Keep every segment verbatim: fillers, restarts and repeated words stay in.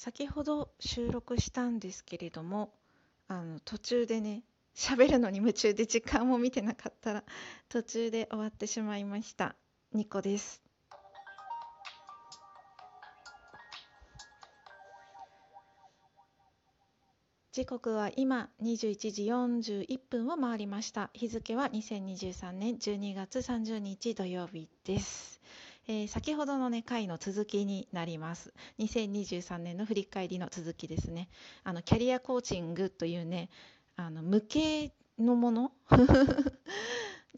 先ほど収録したんですけれども、あの途中でね、喋るのに夢中で時間を見てなかったら途中で終わってしまいました。ニコです。時刻は今にじゅういちじよんじゅういっぷんを回りました。日付はにせんにじゅうさんねんじゅうにがつさんじゅうにち土曜日です。えー、先ほどの、ね、回の続きになります。にせんにじゅうさんねんの振り返りの続きですね。あのキャリアコーチングというね、あの無形のもの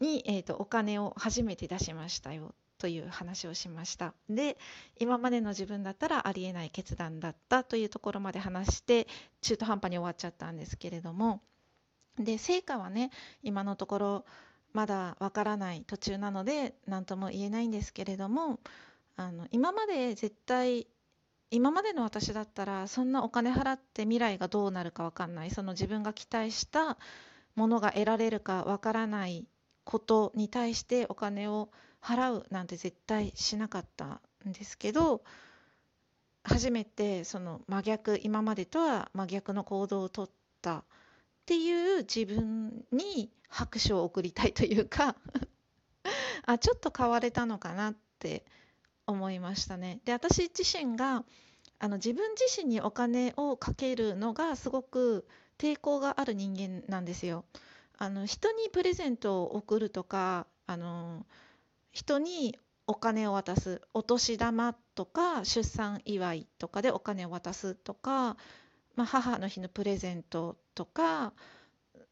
に、えーと、お金を初めて出しましたよという話をしました。で、今までの自分だったらありえない決断だったというところまで話して、中途半端に終わっちゃったんですけれども、で、成果はね、今のところまだわからない途中なので何とも言えないんですけれども、あの今まで絶対今までの私だったらそんなお金払って未来がどうなるかわかんない、その自分が期待したものが得られるかわからないことに対してお金を払うなんて絶対しなかったんですけど、初めてその真逆、今までとは真逆の行動をとったっていう自分に拍手を送りたいというかあ、ちょっと変われたのかなって思いましたね。で、私自身があの自分自身にお金をかけるのがすごく抵抗がある人間なんですよ。あの人にプレゼントを贈るとか、あの人にお金を渡す、お年玉とか出産祝いとかでお金を渡すとか、まあ、母の日のプレゼントとか、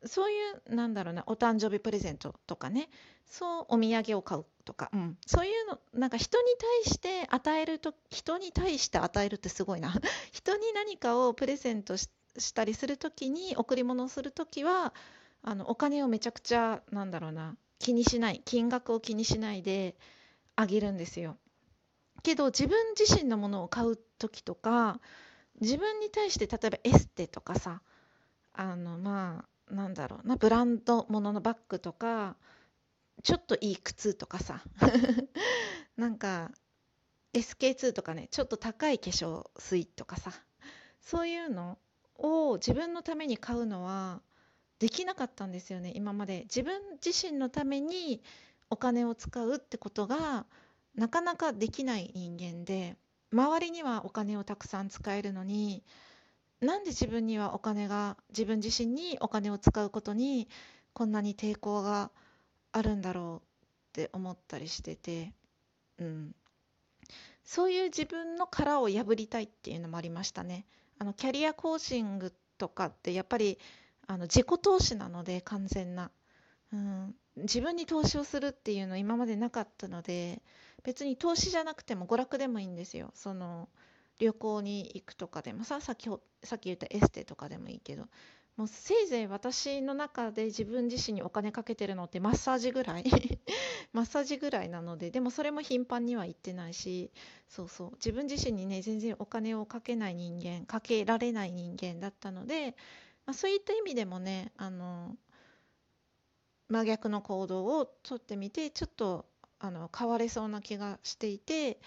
そういうなんだろうな、お誕生日プレゼントとかね、そうお土産を買うとか、うん、そういうのなんか人に対して与えると、人に対して与えるってすごいな人に何かをプレゼント し, したりするときに、贈り物をするときはあのお金をめちゃくちゃなんだろうな、気にしない、金額を気にしないであげるんですよ。けど自分自身のものを買うときとか、自分に対して例えばエステとかさ、あのまあなんだろうな、ブランドもののバッグとか、ちょっといい靴とかさなんか エスケーツー とかね、ちょっと高い化粧水とかさ、そういうのを自分のために買うのはできなかったんですよね、今まで。自分自身のためにお金を使うってことがなかなかできない人間で、周りにはお金をたくさん使えるのに、なんで自分にはお金が、自分自身にお金を使うことにこんなに抵抗があるんだろうって思ったりしてて、うん、そういう自分の殻を破りたいっていうのもありましたね。あのキャリアコーチングとかってやっぱりあの自己投資なので、完全な、うん、自分に投資をするっていうの今までなかったので、別に投資じゃなくても娯楽でもいいんですよ。その旅行に行くとかでもさ、さっき、さっき言ったエステとかでもいいけど、もうせいぜい私の中で自分自身にお金かけてるのってマッサージぐらいマッサージぐらいなので、でもそれも頻繁には行ってないし、そうそう、自分自身にね、全然お金をかけない人間、かけられない人間だったので、まあ、そういった意味でもね、あの真逆の行動をとってみて、ちょっとあの変われそうな気がしていて、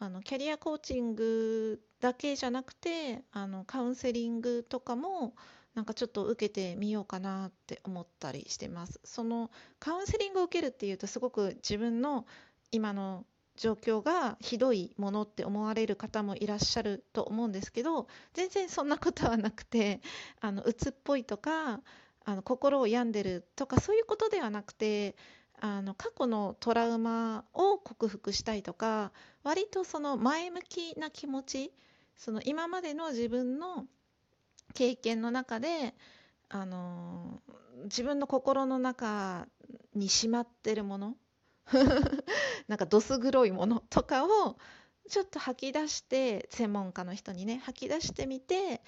あのキャリアコーチングだけじゃなくて、あのカウンセリングとかもなんかちょっと受けてみようかなって思ったりしてます。そのカウンセリングを受けるっていうと、すごく自分の今の状況がひどいものって思われる方もいらっしゃると思うんですけど、全然そんなことはなくて、あの鬱っぽいとか、あの心を病んでるとか、そういうことではなくて、あの過去のトラウマを克服したいとか、割とその前向きな気持ち、その今までの自分の経験の中で、あの自分の心の中にしまってるものなんかどす黒いものとかをちょっと吐き出して、専門家の人にね、吐き出してみて、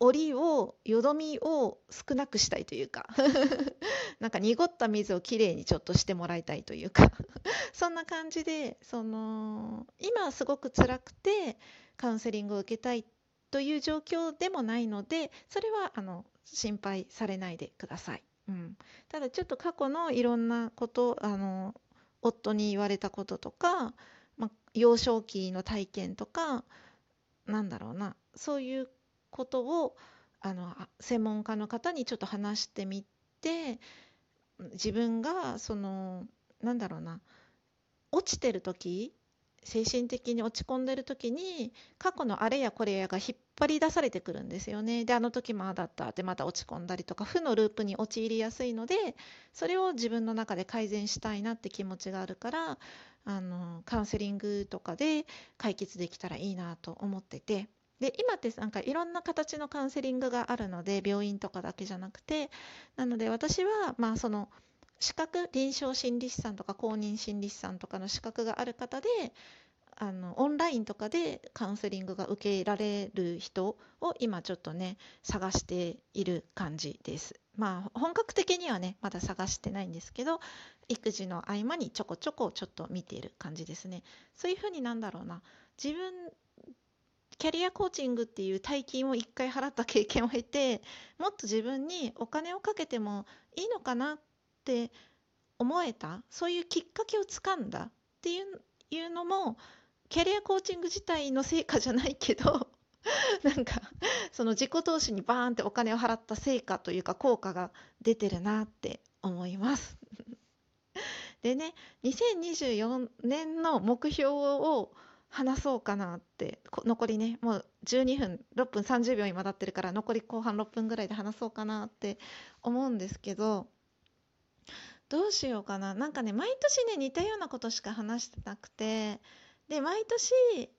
檻を、よどみを少なくしたいというかなんか濁った水をきれいにちょっとしてもらいたいというかそんな感じで、その今すごく辛くてカウンセリングを受けたいという状況でもないので、それはあの心配されないでください、うん、ただちょっと過去のいろんなこと、あの夫に言われたこととか、まあ、幼少期の体験とか、なんだろうな、そういうことをあの専門家の方にちょっと話してみて、自分がそのなんだろうな、落ちてる時、精神的に落ち込んでる時に過去のあれやこれやが引っ張り出されてくるんですよね。で、あの時もああだったってまた落ち込んだりとか、負のループに陥りやすいので、それを自分の中で改善したいなって気持ちがあるから、あのカウンセリングとかで解決できたらいいなと思ってて、で今ってなんかいろんな形のカウンセリングがあるので、病院とかだけじゃなくて、なので私はまあその資格、臨床心理士さんとか公認心理士さんとかの資格がある方で、あのオンラインとかでカウンセリングが受けられる人を今ちょっとね探している感じです。まあ本格的にはねまだ探してないんですけど、育児の合間にちょこちょこちょっと見ている感じですね。そういうふうになんだろうな、自分キャリアコーチングっていう大金をいっかい払った経験を経て、もっと自分にお金をかけてもいいのかなって思えた、そういうきっかけをつかんだっていうのも、キャリアコーチング自体の成果じゃないけどなんかその自己投資にバーンってお金を払った成果というか効果が出てるなって思いますでね、にせんにじゅうよねんの目標を話そうかなって、残りねもうじゅうにふん、ろっぷんさんじゅうびょう今経ってるから、残り後半ろっぷんぐらいで話そうかなって思うんですけど、どうしようかな。なんかね毎年ね似たようなことしか話してなくて、で毎年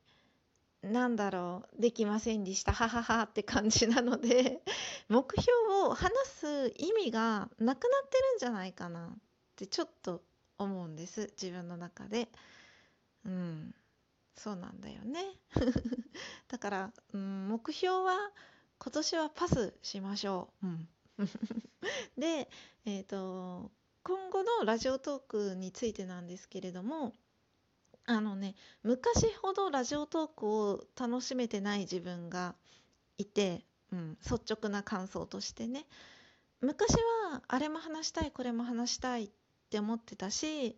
なんだろう、できませんでしたはははって感じなので、目標を話す意味がなくなってるんじゃないかなってちょっと思うんです、自分の中で。うん、そうなんだよねだから、うん、目標は今年はパスしましょう、うん、で、えーと、今後のラジオトークについてなんですけれども、あのね昔ほどラジオトークを楽しめてない自分がいて、うん、率直な感想としてね、昔はあれも話したいこれも話したいって思ってたし、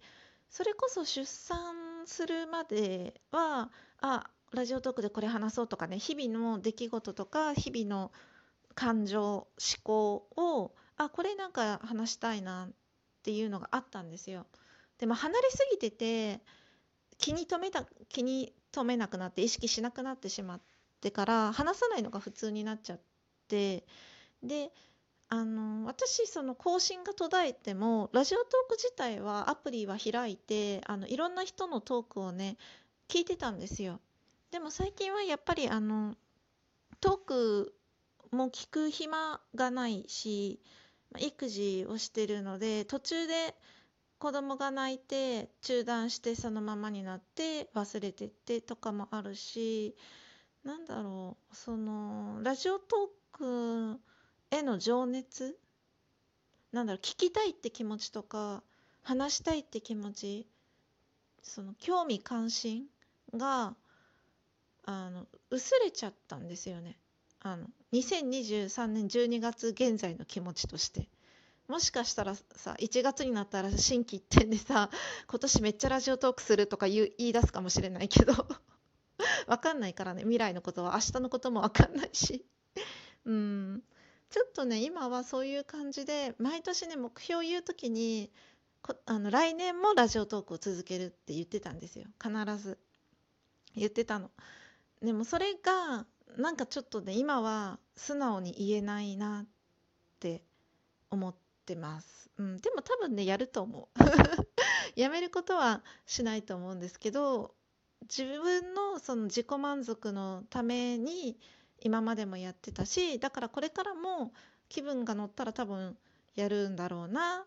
それこそ出産するまではあラジオトークでこれ話そうとかね、日々の出来事とか日々の感情思考をあこれなんか話したいなっていうのがあったんですよ。でも離れすぎてて気に留めた、気に留めなくなって意識しなくなってしまってから話さないのが普通になっちゃって、であの私その更新が途絶えてもラジオトーク自体はアプリは開いて、あのいろんな人のトークをね聞いてたんですよ。でも最近はやっぱりあのトークも聞く暇がないし、育児をしてるので途中で子供が泣いて中断してそのままになって忘れてってとかもあるし、なんだろう、そのラジオトークへの情熱、なんだろう、聞きたいって気持ちとか話したいって気持ち、その興味関心があの薄れちゃったんですよね。あのにせんにじゅうさんねんじゅうにがつ現在の気持ちとして、もしかしたらさいちがつになったら心機一転でさ今年めっちゃラジオトークするとか言う言い出すかもしれないけど分かんないからね、未来のことは明日のことも分かんないしうーん、ちょっとね今はそういう感じで、毎年ね目標を言うときにこあの来年もラジオトークを続けるって言ってたんですよ。必ず言ってたの。でもそれがなんかちょっとね今は素直に言えないなって思ってます、うん、でも多分ねやると思うやめることはしないと思うんですけど、自分のその自己満足のために今までもやってたし、だからこれからも気分が乗ったら多分やるんだろうな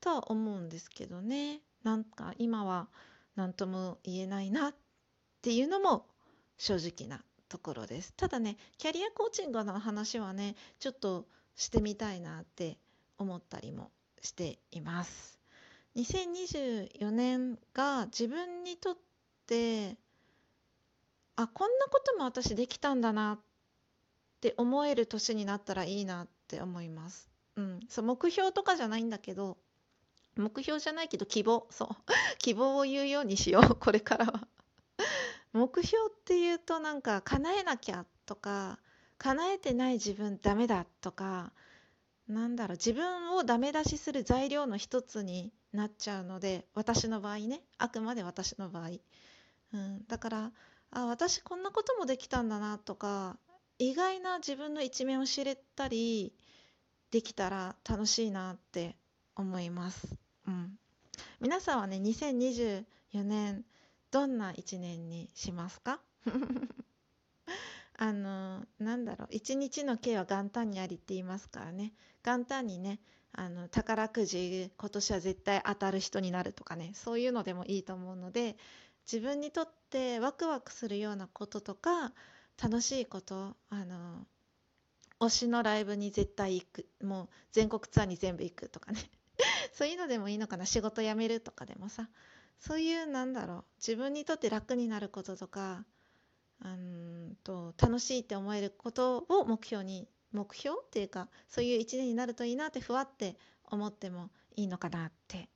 とは思うんですけどね、なんか今は何とも言えないなっていうのも正直なところです。ただねキャリアコーチングの話はねちょっとしてみたいなって思ったりもしています。にせんにじゅうよねんが自分にとって、あこんなことも私できたんだなってって思える年になったらいいなって思います、うん、そう目標とかじゃないんだけど、目標じゃないけど希望、そう希望を言うようにしようこれからは目標っていうとなんか叶えなきゃとか、叶えてない自分ダメだとか、なんだろう、自分をダメ出しする材料の一つになっちゃうので、私の場合ね、あくまで私の場合、うん、だからあ私こんなこともできたんだなとか、意外な自分の一面を知れたりできたら楽しいなって思います、うん、皆さんはねにせんにじゅうよねんどんないちねんにしますか？あのなんだろう、一日の計は元旦にありって言いますからね、元旦にね、あの宝くじ今年は絶対当たる人になるとかね、そういうのでもいいと思うので、自分にとってワクワクするようなこととか楽しいこと、あの推しのライブに絶対行く、もう全国ツアーに全部行くとかねそういうのでもいいのかな、仕事辞めるとかでもさ、そういうなんだろう、自分にとって楽になることとか、うんと楽しいって思えることを目標に、目標っていうかそういう一年になるといいなってふわって思ってもいいのかなって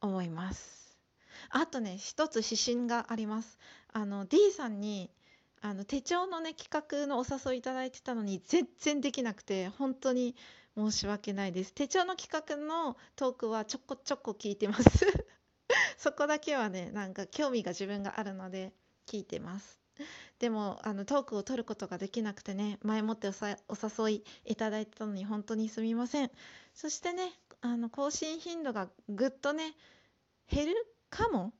思います。あとね、一つ指針があります。あの D さんにあの手帳のね企画のお誘いいただいてたのに全然できなくて本当に申し訳ないです。手帳の企画のトークはちょこちょこ聞いてますそこだけはね、なんか興味が自分があるので聞いてます。でもあのトークを取ることができなくてね、前もって お, さお誘いいただいたのに本当にすみません。そしてね、あの更新頻度がぐっとね減るかも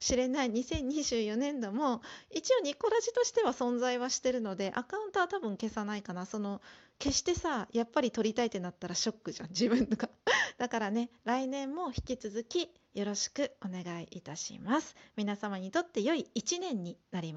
しれないにせんにじゅうよねんども、一応ニコラジとしては存在はしてるので、アカウントは多分消さないかな。その消してさ、やっぱり撮りたいってなったらショックじゃん自分がだからね、来年も引き続きよろしくお願いいたします。皆様にとって良い一年になります。